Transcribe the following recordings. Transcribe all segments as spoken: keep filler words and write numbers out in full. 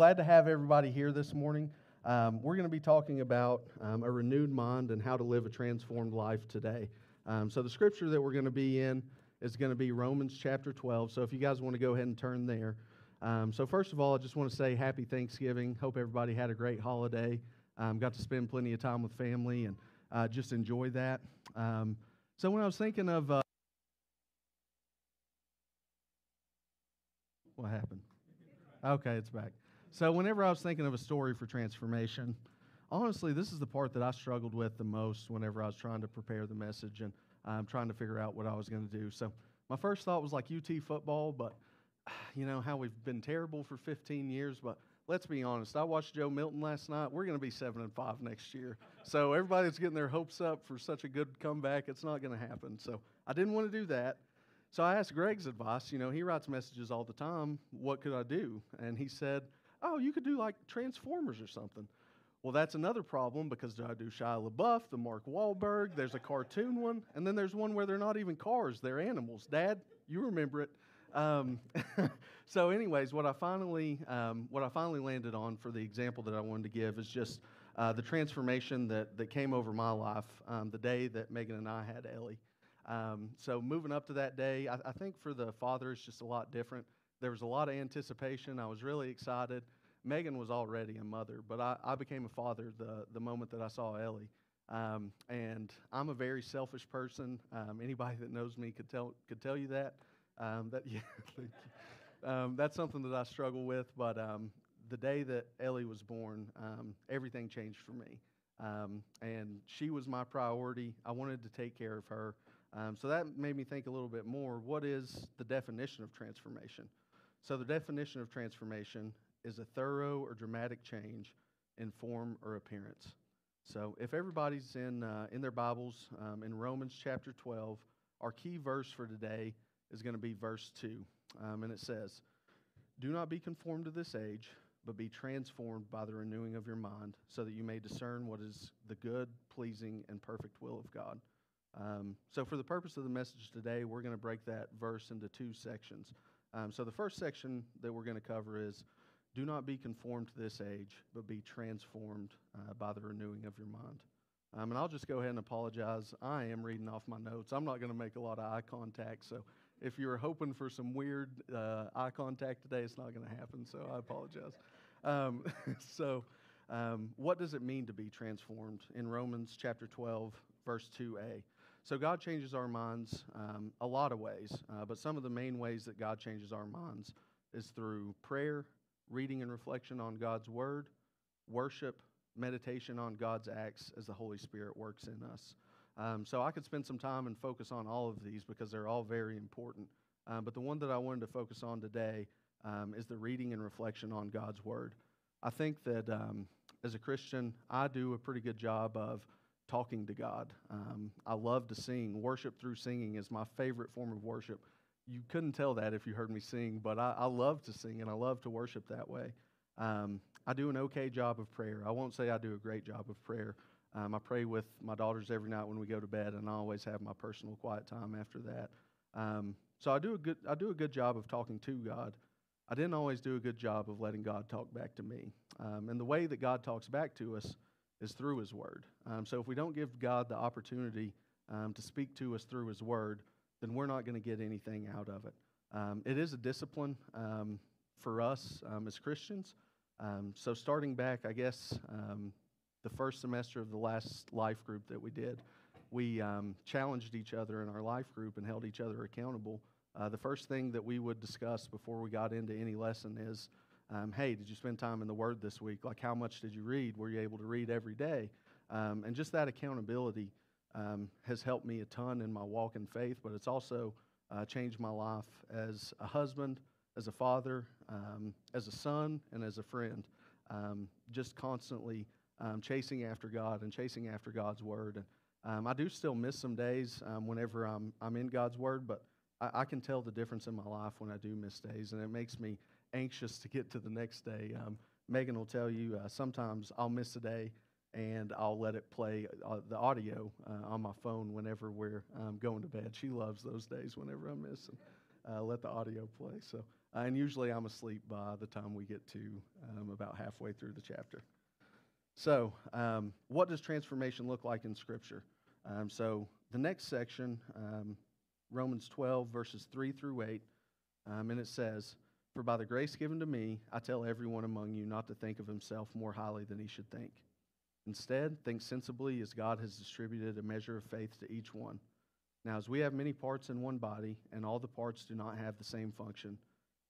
glad to have everybody here this morning. Um, we're going to be talking about um, a renewed mind and how to live a transformed life today. Um, so the scripture that we're going to be in is going to be Romans chapter twelve. So if you guys want to go ahead and turn there. Um, so first of all, I just want to say happy Thanksgiving. Hope everybody had a great holiday. Um, got to spend plenty of time with family and uh, just enjoy that. Um, so when I was thinking of... Uh, what happened? Okay, it's back. So whenever I was thinking of a story for transformation, honestly, this is the part that I struggled with the most whenever I was trying to prepare the message and um, trying to figure out what I was going to do. So my first thought was like U T football, but you know how we've been terrible for fifteen years, but let's be honest. I watched Joe Milton last night. We're going to be seven and five next year. So everybody that's getting their hopes up for such a good comeback, it's not going to happen. So I didn't want to do that. So I asked Greg's advice. You know, he writes messages all the time. What could I do? And he said, oh, you could do like Transformers or something. Well, that's another problem because I do Shia LaBeouf, the Mark Wahlberg, there's a cartoon one, and then there's one where they're not even cars, they're animals. Dad, you remember it. Um, so anyways, what I finally um, what I finally landed on for the example that I wanted to give is just uh, the transformation that, that came over my life um, the day that Megan and I had Ellie. Um, so moving up to that day, I, I think for the father, it's just a lot different. There was a lot of anticipation. I was really excited. Megan was already a mother, but I, I became a father the, the moment that I saw Ellie. Um, and I'm a very selfish person. Um, anybody that knows me could tell could tell you that. Um, that yeah, thank you. Um, that's something that I struggle with. But um, the day that Ellie was born, um, everything changed for me. Um, and she was my priority. I wanted to take care of her. Um, so that made me think a little bit more. What is the definition of transformation? So the definition of transformation is a thorough or dramatic change in form or appearance. So if everybody's in uh, in their Bibles, um, in Romans chapter twelve, our key verse for today is going to be verse two. Um, and it says, do not be conformed to this age, but be transformed by the renewing of your mind, so that you may discern what is the good, pleasing, and perfect will of God. Um, so for the purpose of the message today, we're going to break that verse into two sections. Um, so the first section that we're going to cover is, do not be conformed to this age, but be transformed uh, by the renewing of your mind. Um, and I'll just go ahead and apologize. I am reading off my notes. I'm not going to make a lot of eye contact. So if you were hoping for some weird uh, eye contact today, it's not going to happen. So I apologize. Um, so um, what does it mean to be transformed? In Romans chapter twelve, verse two a. So God changes our minds um, a lot of ways, uh, but some of the main ways that God changes our minds is through prayer, reading and reflection on God's Word, worship, meditation on God's acts as the Holy Spirit works in us. Um, so I could spend some time and focus on all of these because they're all very important, um, but the one that I wanted to focus on today um, is the reading and reflection on God's Word. I think that um, as a Christian, I do a pretty good job of talking to God. Um, I love to sing. Worship through singing is my favorite form of worship. You couldn't tell that if you heard me sing, but I, I love to sing and I love to worship that way. Um, I do an okay job of prayer. I won't say I do a great job of prayer. Um, I pray with my daughters every night when we go to bed, and I always have my personal quiet time after that. Um, so I do a good I do a good job of talking to God. I didn't always do a good job of letting God talk back to me. Um, and the way that God talks back to us is through His Word. Um, so if we don't give God the opportunity um, to speak to us through His Word, then we're not going to get anything out of it. Um, it is a discipline um, for us um, as Christians. Um, so starting back, I guess, um, the first semester of the last life group that we did, we um, challenged each other in our life group and held each other accountable. Uh, the first thing that we would discuss before we got into any lesson is, Um, hey, did you spend time in the Word this week? Like, how much did you read? Were you able to read every day? Um, and just that accountability um, has helped me a ton in my walk in faith, but it's also uh, changed my life as a husband, as a father, um, as a son, and as a friend. Um, just constantly um, chasing after God and chasing after God's Word. And um, I do still miss some days um, whenever I'm, I'm in God's Word, but I, I can tell the difference in my life when I do miss days, and it makes me anxious to get to the next day. Um, Megan will tell you uh, sometimes I'll miss a day and I'll let it play uh, the audio uh, on my phone whenever we're um, going to bed. She loves those days whenever I miss and uh, let the audio play. So Uh, and usually I'm asleep by the time we get to um, about halfway through the chapter. So um, what does transformation look like in Scripture? Um, so the next section, um, Romans twelve, verses three through eight, um, and it says, "For by the grace given to me, I tell everyone among you not to think of himself more highly than he should think. Instead, think sensibly as God has distributed a measure of faith to each one. Now, as we have many parts in one body, and all the parts do not have the same function,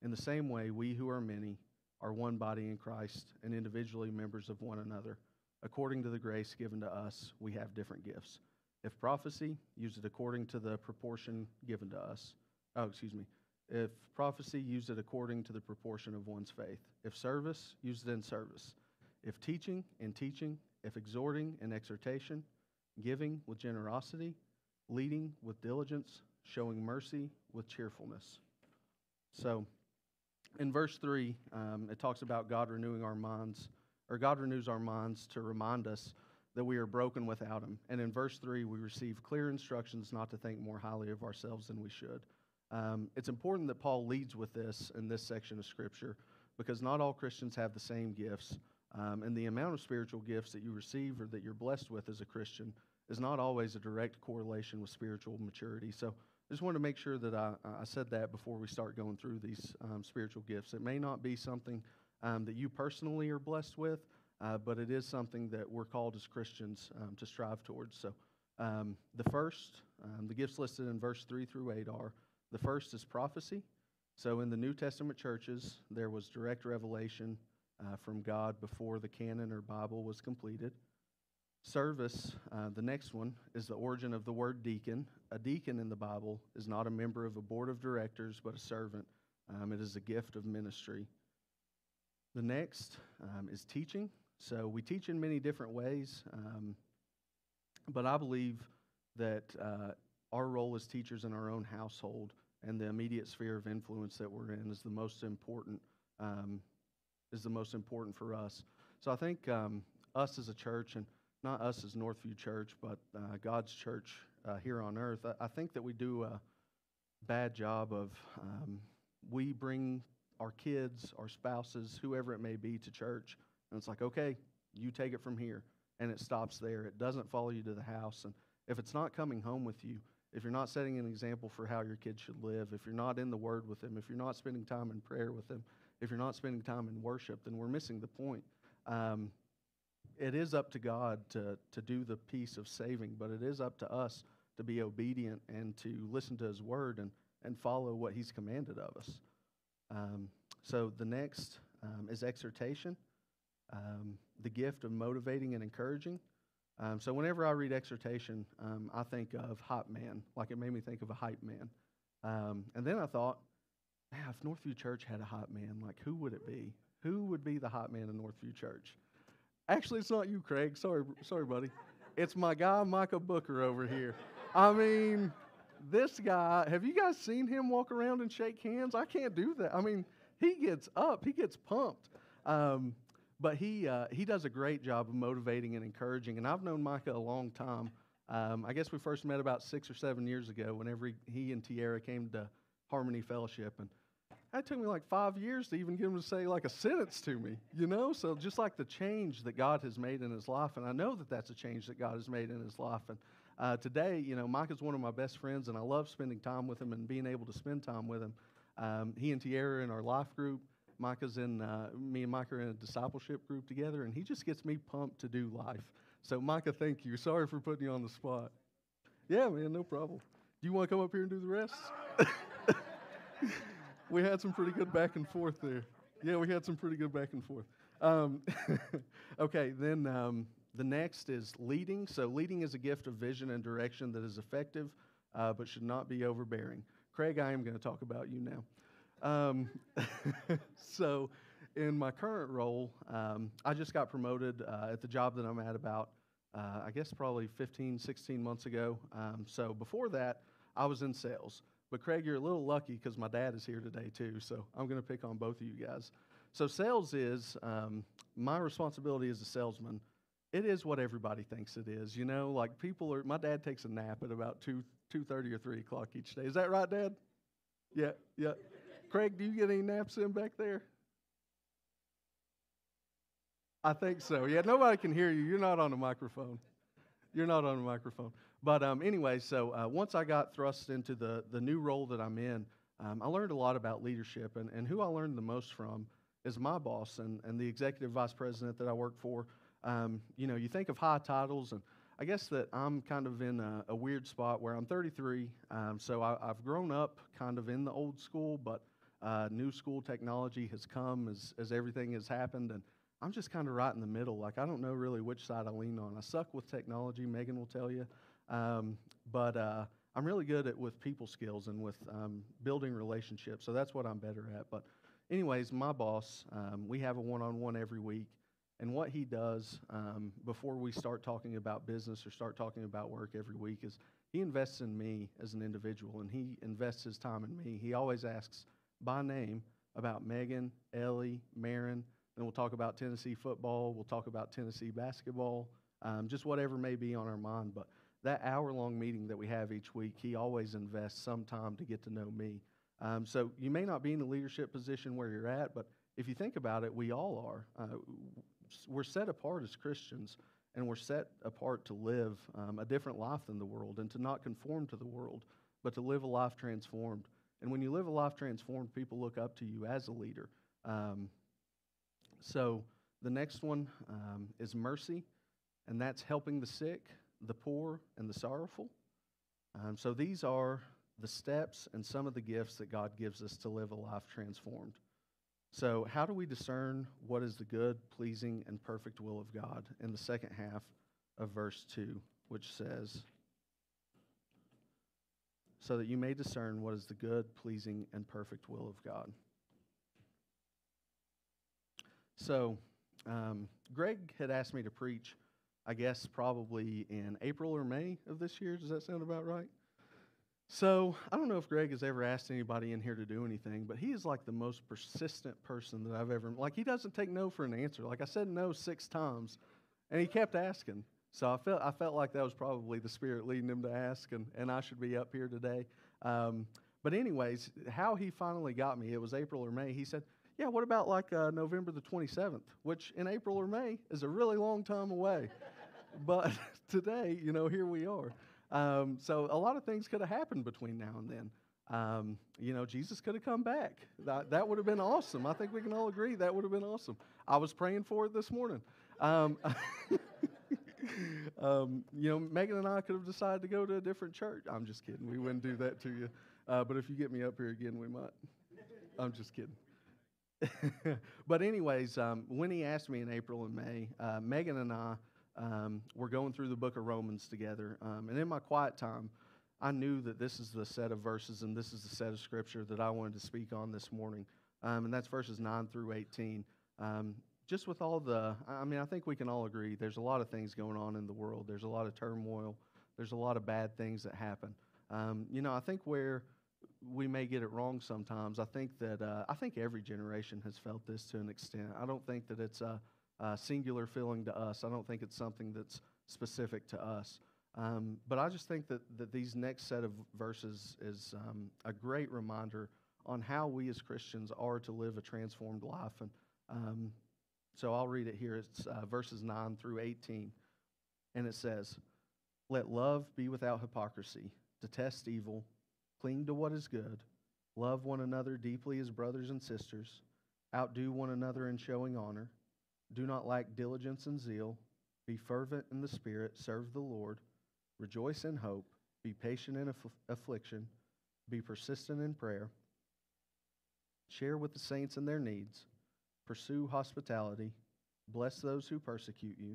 in the same way, we who are many are one body in Christ and individually members of one another. According to the grace given to us, we have different gifts. If prophecy, use it according to the proportion given to us. Oh, excuse me. If prophecy, use it according to the proportion of one's faith. If service, use it in service. If teaching, in teaching. If exhorting, in exhortation. Giving, with generosity. Leading, with diligence. Showing mercy, with cheerfulness." So, in verse three, um, it talks about God renewing our minds, or God renews our minds to remind us that we are broken without Him. And in verse three, we receive clear instructions not to think more highly of ourselves than we should. Um, it's important that Paul leads with this in this section of Scripture, because not all Christians have the same gifts, um, and the amount of spiritual gifts that you receive or that you're blessed with as a Christian is not always a direct correlation with spiritual maturity. So, I just want to make sure that I, I said that before we start going through these um, spiritual gifts. It may not be something um, that you personally are blessed with, uh, but it is something that we're called as Christians um, to strive towards. So um, the first, um, the gifts listed in verse three through eight are, the first is prophecy. So in the New Testament churches, there was direct revelation uh, from God before the canon or Bible was completed. Service, uh, the next one, is the origin of the word deacon. A deacon in the Bible is not a member of a board of directors, but a servant. Um, it is a gift of ministry. The next um, is teaching. So we teach in many different ways, um, but I believe that uh, our role as teachers in our own household and the immediate sphere of influence that we're in is the most important, um, is the most important for us. So I think um, us as a church, and not us as Northview Church, but uh, God's church uh, here on earth, I, I think that we do a bad job of, um, we bring our kids, our spouses, whoever it may be, to church, and it's like, okay, you take it from here, and it stops there. It doesn't follow you to the house, and if it's not coming home with you, if you're not setting an example for how your kids should live, if you're not in the Word with them, if you're not spending time in prayer with them, if you're not spending time in worship, then we're missing the point. Um, It is up to God to, to do the piece of saving, but it is up to us to be obedient and to listen to His Word and, and follow what He's commanded of us. Um, so the next um, is exhortation, um, the gift of motivating and encouraging. Um, so whenever I read exhortation, um, I think of hype man, like it made me think of a hype man. Um, and then I thought, man, if Northview Church had a hype man, like who would it be? Who would be the hype man in Northview Church? Actually, it's not you, Craig. Sorry, sorry, buddy. It's my guy, Micah Booker, over here. I mean, this guy, have you guys seen him walk around and shake hands? I can't do that. I mean, he gets up. He gets pumped. Um, but he uh, he does a great job of motivating and encouraging, and I've known Micah a long time. Um, I guess we first met about six or seven years ago whenever he, he and Tiara came to Harmony Fellowship, and that took me like five years to even get him to say like a sentence to me, you know? So just like the change that God has made in his life, and I know that that's a change that God has made in his life. And uh, today, you know, Mike is one of my best friends, and I love spending time with him and being able to spend time with him. Um, he and Tiara are in our life group. Micah's in, uh, me and Micah are in a discipleship group together, and he just gets me pumped to do life. So, Micah, thank you. Sorry for putting you on the spot. Yeah, man, no problem. Do you want to come up here and do the rest? We had some pretty good back and forth there. Yeah, we had some pretty good back and forth. Um, okay, then um, the next is leading. So leading is a gift of vision and direction that is effective, uh, but should not be overbearing. Craig, I am going to talk about you now. Um, so in my current role, um, I just got promoted uh, at the job that I'm at about, uh, I guess, probably fifteen, sixteen months ago. Um, so before that, I was in sales. But, Craig, you're a little lucky because my dad is here today, too, so I'm going to pick on both of you guys. So sales is, um, my responsibility as a salesman, it is what everybody thinks it is, you know? Like, people are, my dad takes a nap at about two, two thirty or three o'clock each day. Is that right, Dad? Yeah, yeah. Craig, do you get any naps in back there? I think so. Yeah, nobody can hear you. You're not on the microphone. You're not on the microphone. But um, anyway, so uh, once I got thrust into the, the new role that I'm in, um, I learned a lot about leadership. And, and who I learned the most from is my boss and, and the executive vice president that I work for. Um, you know, you think of high titles, and I guess that I'm kind of in a, a weird spot where I'm thirty-three. Um, so I, I've grown up kind of in the old school, but uh, new school technology has come as, as everything has happened. And I'm just kind of right in the middle. Like, I don't know really which side I lean on. I suck with technology, Megan will tell you. Um, but uh, I'm really good at with people skills and with um, building relationships. So that's what I'm better at. But anyways, my boss, um, we have a one-on-one every week. And what he does um, before we start talking about business or start talking about work every week is he invests in me as an individual, and he invests his time in me. He always asks by name about Megan, Ellie, Marin. Then we'll talk about Tennessee football. We'll talk about Tennessee basketball, um, just whatever may be on our mind. But that hour-long meeting that we have each week, he always invests some time to get to know me. Um, so you may not be in a leadership position where you're at, but if you think about it, we all are. Uh, we're set apart as Christians, and we're set apart to live um, a different life than the world and to not conform to the world, but to live a life transformed. And when you live a life transformed, people look up to you as a leader. Um, So the next one um, is mercy, and that's helping the sick, the poor, and the sorrowful. Um, so these are the steps and some of the gifts that God gives us to live a life transformed. So how do we discern what is the good, pleasing, and perfect will of God in the second half of verse two, which says, so that you may discern what is the good, pleasing, and perfect will of God. So, um, Greg had asked me to preach, I guess, probably in April or May of this year. Does that sound about right? So, I don't know if Greg has ever asked anybody in here to do anything, but he is like the most persistent person that I've ever, like he doesn't take no for an answer. Like I said no six times, and he kept asking. So, I felt I felt like that was probably the Spirit leading him to ask, and, and I should be up here today. Um, but anyways, how he finally got me, it was April or May, he said, yeah, what about like uh, November the twenty-seventh, which in April or May is a really long time away. But today, you know, here we are. Um, so a lot of things could have happened between now and then. Um, you know, Jesus could have come back. That, that would have been awesome. I think we can all agree that would have been awesome. I was praying for it this morning. Um, um, you know, Megan and I could have decided to go to a different church. I'm just kidding. We wouldn't do that to you. Uh, but if you get me up here again, we might. I'm just kidding. But anyways, um, when he asked me in April and May, uh, Megan and I um, were going through the book of Romans together. Um, and in my quiet time, I knew that this is the set of verses and this is the set of scripture that I wanted to speak on this morning. Um, and that's verses nine through eighteen. Um, just with all the, I mean, I think we can all agree there's a lot of things going on in the world. There's a lot of turmoil. There's a lot of bad things that happen. Um, you know, I think where we may get it wrong sometimes. I think that uh, I think every generation has felt this to an extent. I don't think that it's a, a singular feeling to us. I don't think it's something that's specific to us. Um, but I just think that, that these next set of verses is um, a great reminder on how we as Christians are to live a transformed life. And um, so I'll read it here. It's uh, verses nine through eighteen. And it says, let love be without hypocrisy, detest evil, cling to what is good, love one another deeply as brothers and sisters, outdo one another in showing honor, do not lack diligence and zeal, be fervent in the Spirit, serve the Lord, rejoice in hope, be patient in aff- affliction, be persistent in prayer, share with the saints in their needs, pursue hospitality, bless those who persecute you,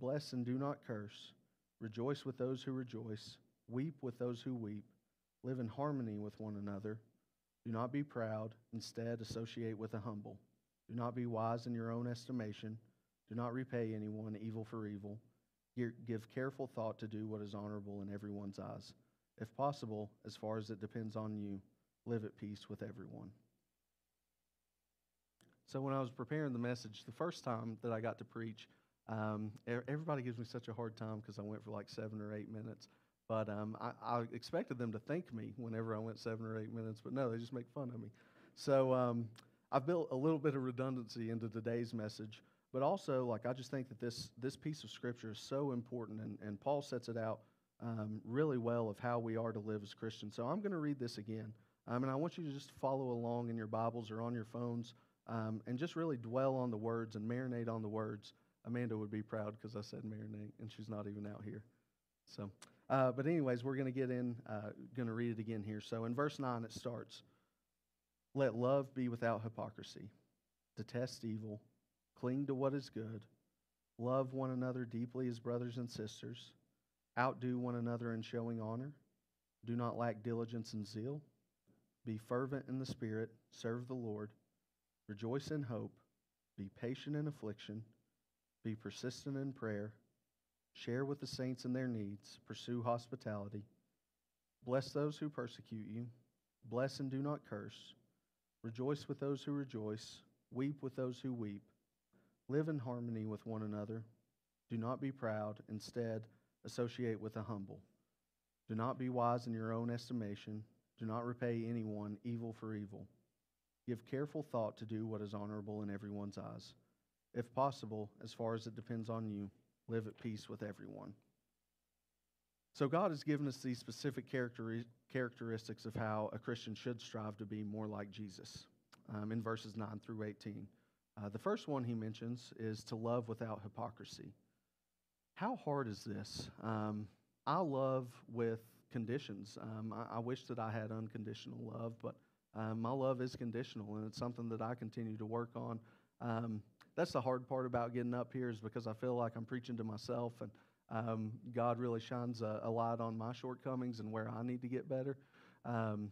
bless and do not curse, rejoice with those who rejoice, weep with those who weep, live in harmony with one another. Do not be proud. Instead, associate with the humble. Do not be wise in your own estimation. Do not repay anyone evil for evil. Give careful thought to do what is honorable in everyone's eyes. If possible, as far as it depends on you, live at peace with everyone. So when I was preparing the message, the first time that I got to preach, um, everybody gives me such a hard time because I went for like seven or eight minutes. But um, I, I expected them to thank me whenever I went seven or eight minutes, but no, they just make fun of me. So um, I've built a little bit of redundancy into today's message, but also, like, I just think that this this piece of Scripture is so important, and, and Paul sets it out um, really well of how we are to live as Christians. So I'm going to read this again, um, and I want you to just follow along in your Bibles or on your phones, um, and just really dwell on the words and marinate on the words. Amanda would be proud because I said marinate, and she's not even out here. So, uh, but anyways, we're going to get in, uh, going to read it again here. So in verse nine, it starts, "Let love be without hypocrisy. Detest evil. Cling to what is good. Love one another deeply as brothers and sisters. Outdo one another in showing honor. Do not lack diligence and zeal. Be fervent in the Spirit. Serve the Lord. Rejoice in hope. Be patient in affliction. Be persistent in prayer. Share with the saints in their needs. Pursue hospitality. Bless those who persecute you. Bless and do not curse. Rejoice with those who rejoice. Weep with those who weep. Live in harmony with one another. Do not be proud. Instead, associate with the humble. Do not be wise in your own estimation. Do not repay anyone evil for evil. Give careful thought to do what is honorable in everyone's eyes. If possible, as far as it depends on you, live at peace with everyone." So God has given us these specific characteri- characteristics of how a Christian should strive to be more like Jesus um, in verses nine through eighteen. Uh, the first one he mentions is to love without hypocrisy. How hard is this? Um, I love with conditions. Um, I, I wish that I had unconditional love, but um, my love is conditional, and it's something that I continue to work on. Um, That's the hard part about getting up here, is because I feel like I'm preaching to myself, and um, God really shines a, a light on my shortcomings and where I need to get better. Um,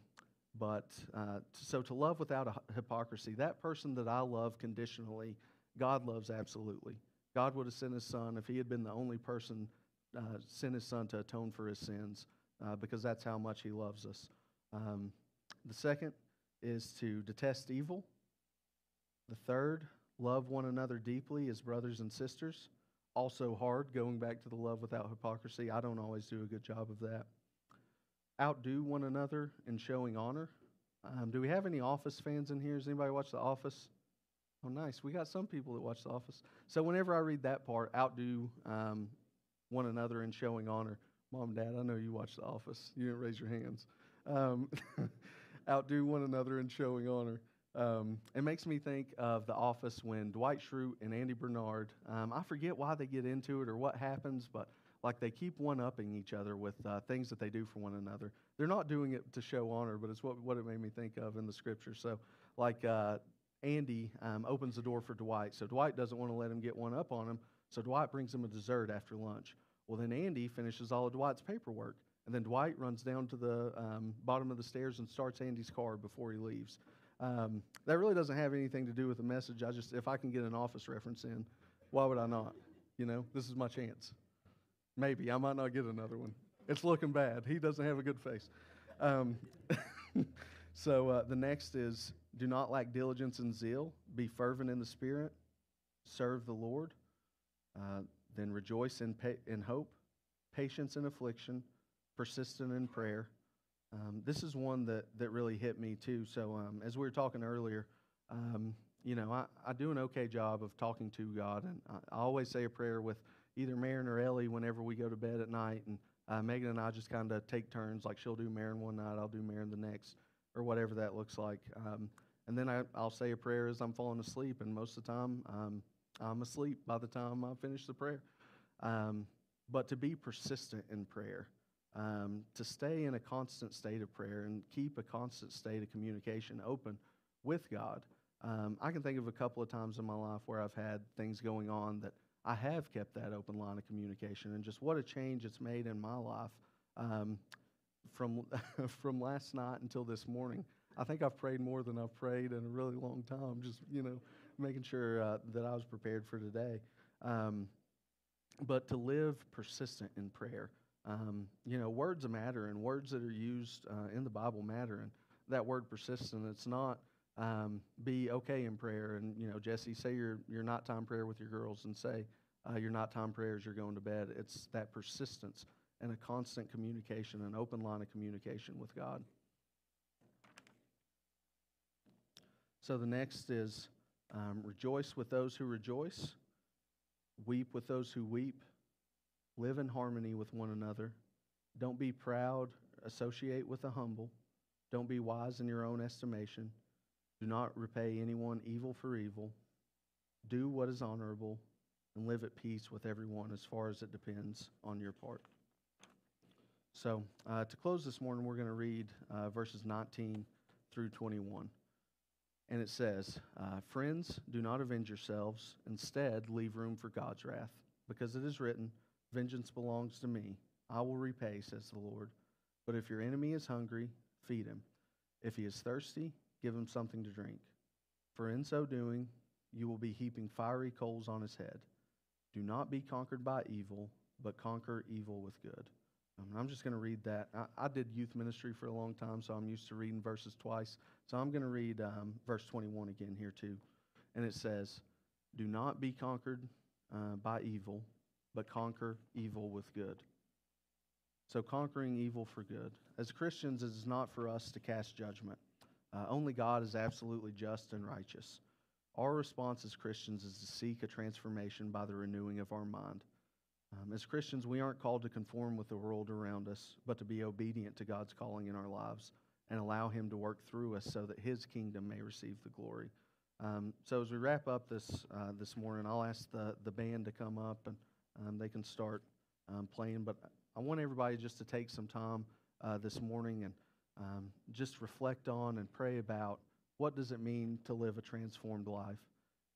but uh, so to love without a hypocrisy, that person that I love conditionally, God loves absolutely. God would have sent his son if he had been the only person, uh, sent his son to atone for his sins, uh, because that's how much he loves us. Um, the second is to detest evil. The third, love one another deeply as brothers and sisters. Also hard, going back to the love without hypocrisy. I don't always do a good job of that. Outdo one another in showing honor. Um, do we have any Office fans in here? Does anybody watch The Office? Oh, nice. We got some people that watch The Office. So whenever I read that part, outdo um, one another in showing honor. Mom, Dad, I know you watch The Office. You didn't raise your hands. Um, outdo one another in showing honor. Um, it makes me think of The Office when Dwight Schrute and Andy Bernard, um, I forget why they get into it or what happens, but like they keep one-upping each other with uh, things that they do for one another. They're not doing it to show honor, but it's what, what it made me think of in the Scripture. So like uh, Andy um, opens the door for Dwight, so Dwight doesn't want to let him get one up on him, so Dwight brings him a dessert after lunch. Well, then Andy finishes all of Dwight's paperwork, and then Dwight runs down to the um, bottom of the stairs and starts Andy's car before he leaves. Um, that really doesn't have anything to do with the message. I just, if I can get an Office reference in, why would I not? You know, this is my chance. Maybe. I might not get another one. It's looking bad. He doesn't have a good face. Um, so uh, the next is, do not lack diligence and zeal. Be fervent in the Spirit. Serve the Lord. Uh, then rejoice in, pa- in hope. Patience in affliction. Persistent in prayer. Um, this is one that, that really hit me, too. So um, as we were talking earlier, um, you know, I, I do an okay job of talking to God. And I, I always say a prayer with either Marin or Ellie whenever we go to bed at night. And uh, Megan and I just kind of take turns. Like, she'll do Marin one night, I'll do Marin the next, or whatever that looks like. Um, and then I, I'll say a prayer as I'm falling asleep. And most of the time, um, I'm asleep by the time I finish the prayer. Um, but to be persistent in prayer. Um, to stay in a constant state of prayer and keep a constant state of communication open with God. Um, I can think of a couple of times in my life where I've had things going on that I have kept that open line of communication, and just what a change it's made in my life um, from, from last night until this morning. I think I've prayed more than I've prayed in a really long time, just, you know, making sure uh, that I was prepared for today. Um, but to live persistent in prayer. Um, you know, words matter, and words that are used uh, in the Bible matter, and that word persistent, it's not um, be okay in prayer, and, you know, Jesse, say your, your nighttime prayer with your girls, and say uh, your nighttime prayer as you're going to bed. It's that persistence and a constant communication, an open line of communication with God. So the next is um, rejoice with those who rejoice, weep with those who weep, live in harmony with one another, don't be proud, associate with the humble, don't be wise in your own estimation, do not repay anyone evil for evil, do what is honorable, and live at peace with everyone as far as it depends on your part. So uh, to close this morning, we're going to read uh, verses nineteen through twenty-one. And it says, uh, friends, do not avenge yourselves. Instead, leave room for God's wrath, because it is written, vengeance belongs to me. I will repay, says the Lord. But if your enemy is hungry, feed him. If he is thirsty, give him something to drink. For in so doing, you will be heaping fiery coals on his head. Do not be conquered by evil, but conquer evil with good. Um, I'm just going to read that. I, I did youth ministry for a long time, so I'm used to reading verses twice. So I'm going to read um, verse twenty-one again here too. And it says, do not be conquered uh, by evil, but conquer evil with good. So conquering evil for good. As Christians, it is not for us to cast judgment. Uh, only God is absolutely just and righteous. Our response as Christians is to seek a transformation by the renewing of our mind. Um, as Christians, we aren't called to conform with the world around us, but to be obedient to God's calling in our lives and allow Him to work through us so that His kingdom may receive the glory. Um, so as we wrap up this uh, this morning, I'll ask the, the band to come up, and um, they can start um, playing. But I want everybody just to take some time uh, this morning and um, just reflect on and pray about, what does it mean to live a transformed life?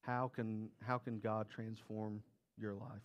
How can, how can God transform your life?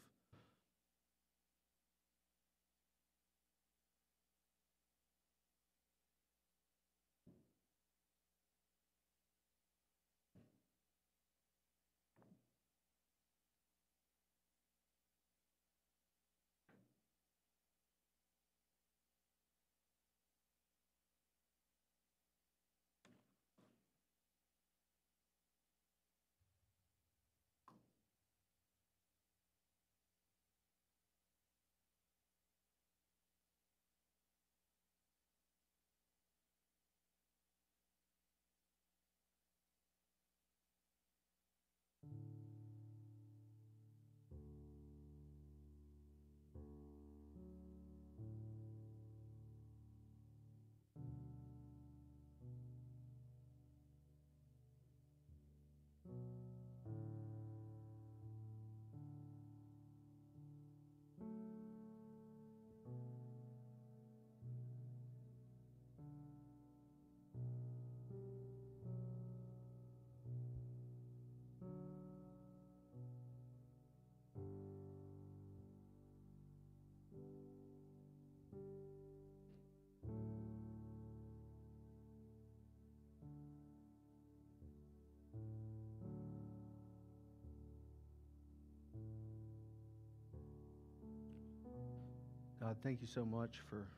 God, thank you so much for,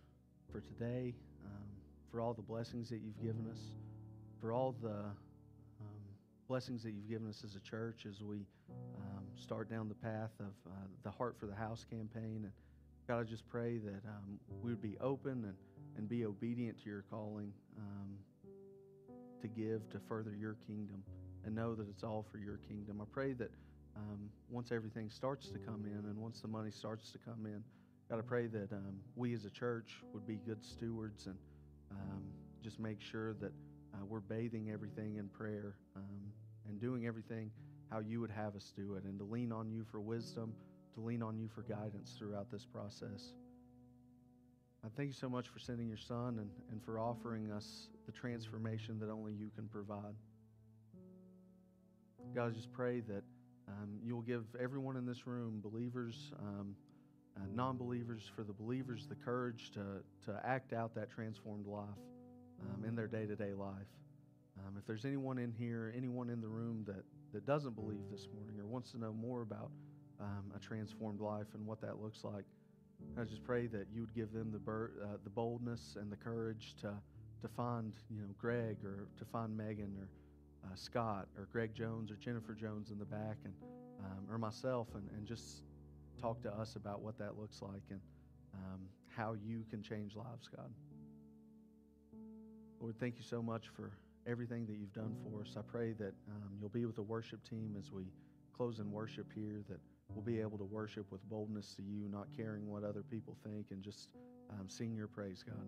for today, um, for all the blessings that you've given us, for all the um, blessings that you've given us as a church as we um, start down the path of uh, the Heart for the House campaign. And God, I just pray that um, we would be open and, and be obedient to your calling um, to give, to further your kingdom, and know that it's all for your kingdom. I pray that um, once everything starts to come in and once the money starts to come in, God, I pray that um, we as a church would be good stewards and um, just make sure that uh, we're bathing everything in prayer um, and doing everything how you would have us do it, and to lean on you for wisdom, to lean on you for guidance throughout this process. I thank you so much for sending your son and, and for offering us the transformation that only you can provide. God, I just pray that um, you'll give everyone in this room, believers, um, Uh, non-believers, for the believers, the courage to, to act out that transformed life um, in their day-to-day life. Um, if there's anyone in here, anyone in the room that, that doesn't believe this morning or wants to know more about um, a transformed life and what that looks like, I just pray that you would give them the bur- uh, the boldness and the courage to to find, you know, Greg, or to find Megan, or uh, Scott, or Greg Jones, or Jennifer Jones in the back, and um, or myself, and, and just talk to us about what that looks like and um, how you can change lives, God. Lord, thank you so much for everything that you've done for us. I pray that um, you'll be with the worship team as we close in worship here, that we'll be able to worship with boldness to you, not caring what other people think, and just um, sing your praise, God.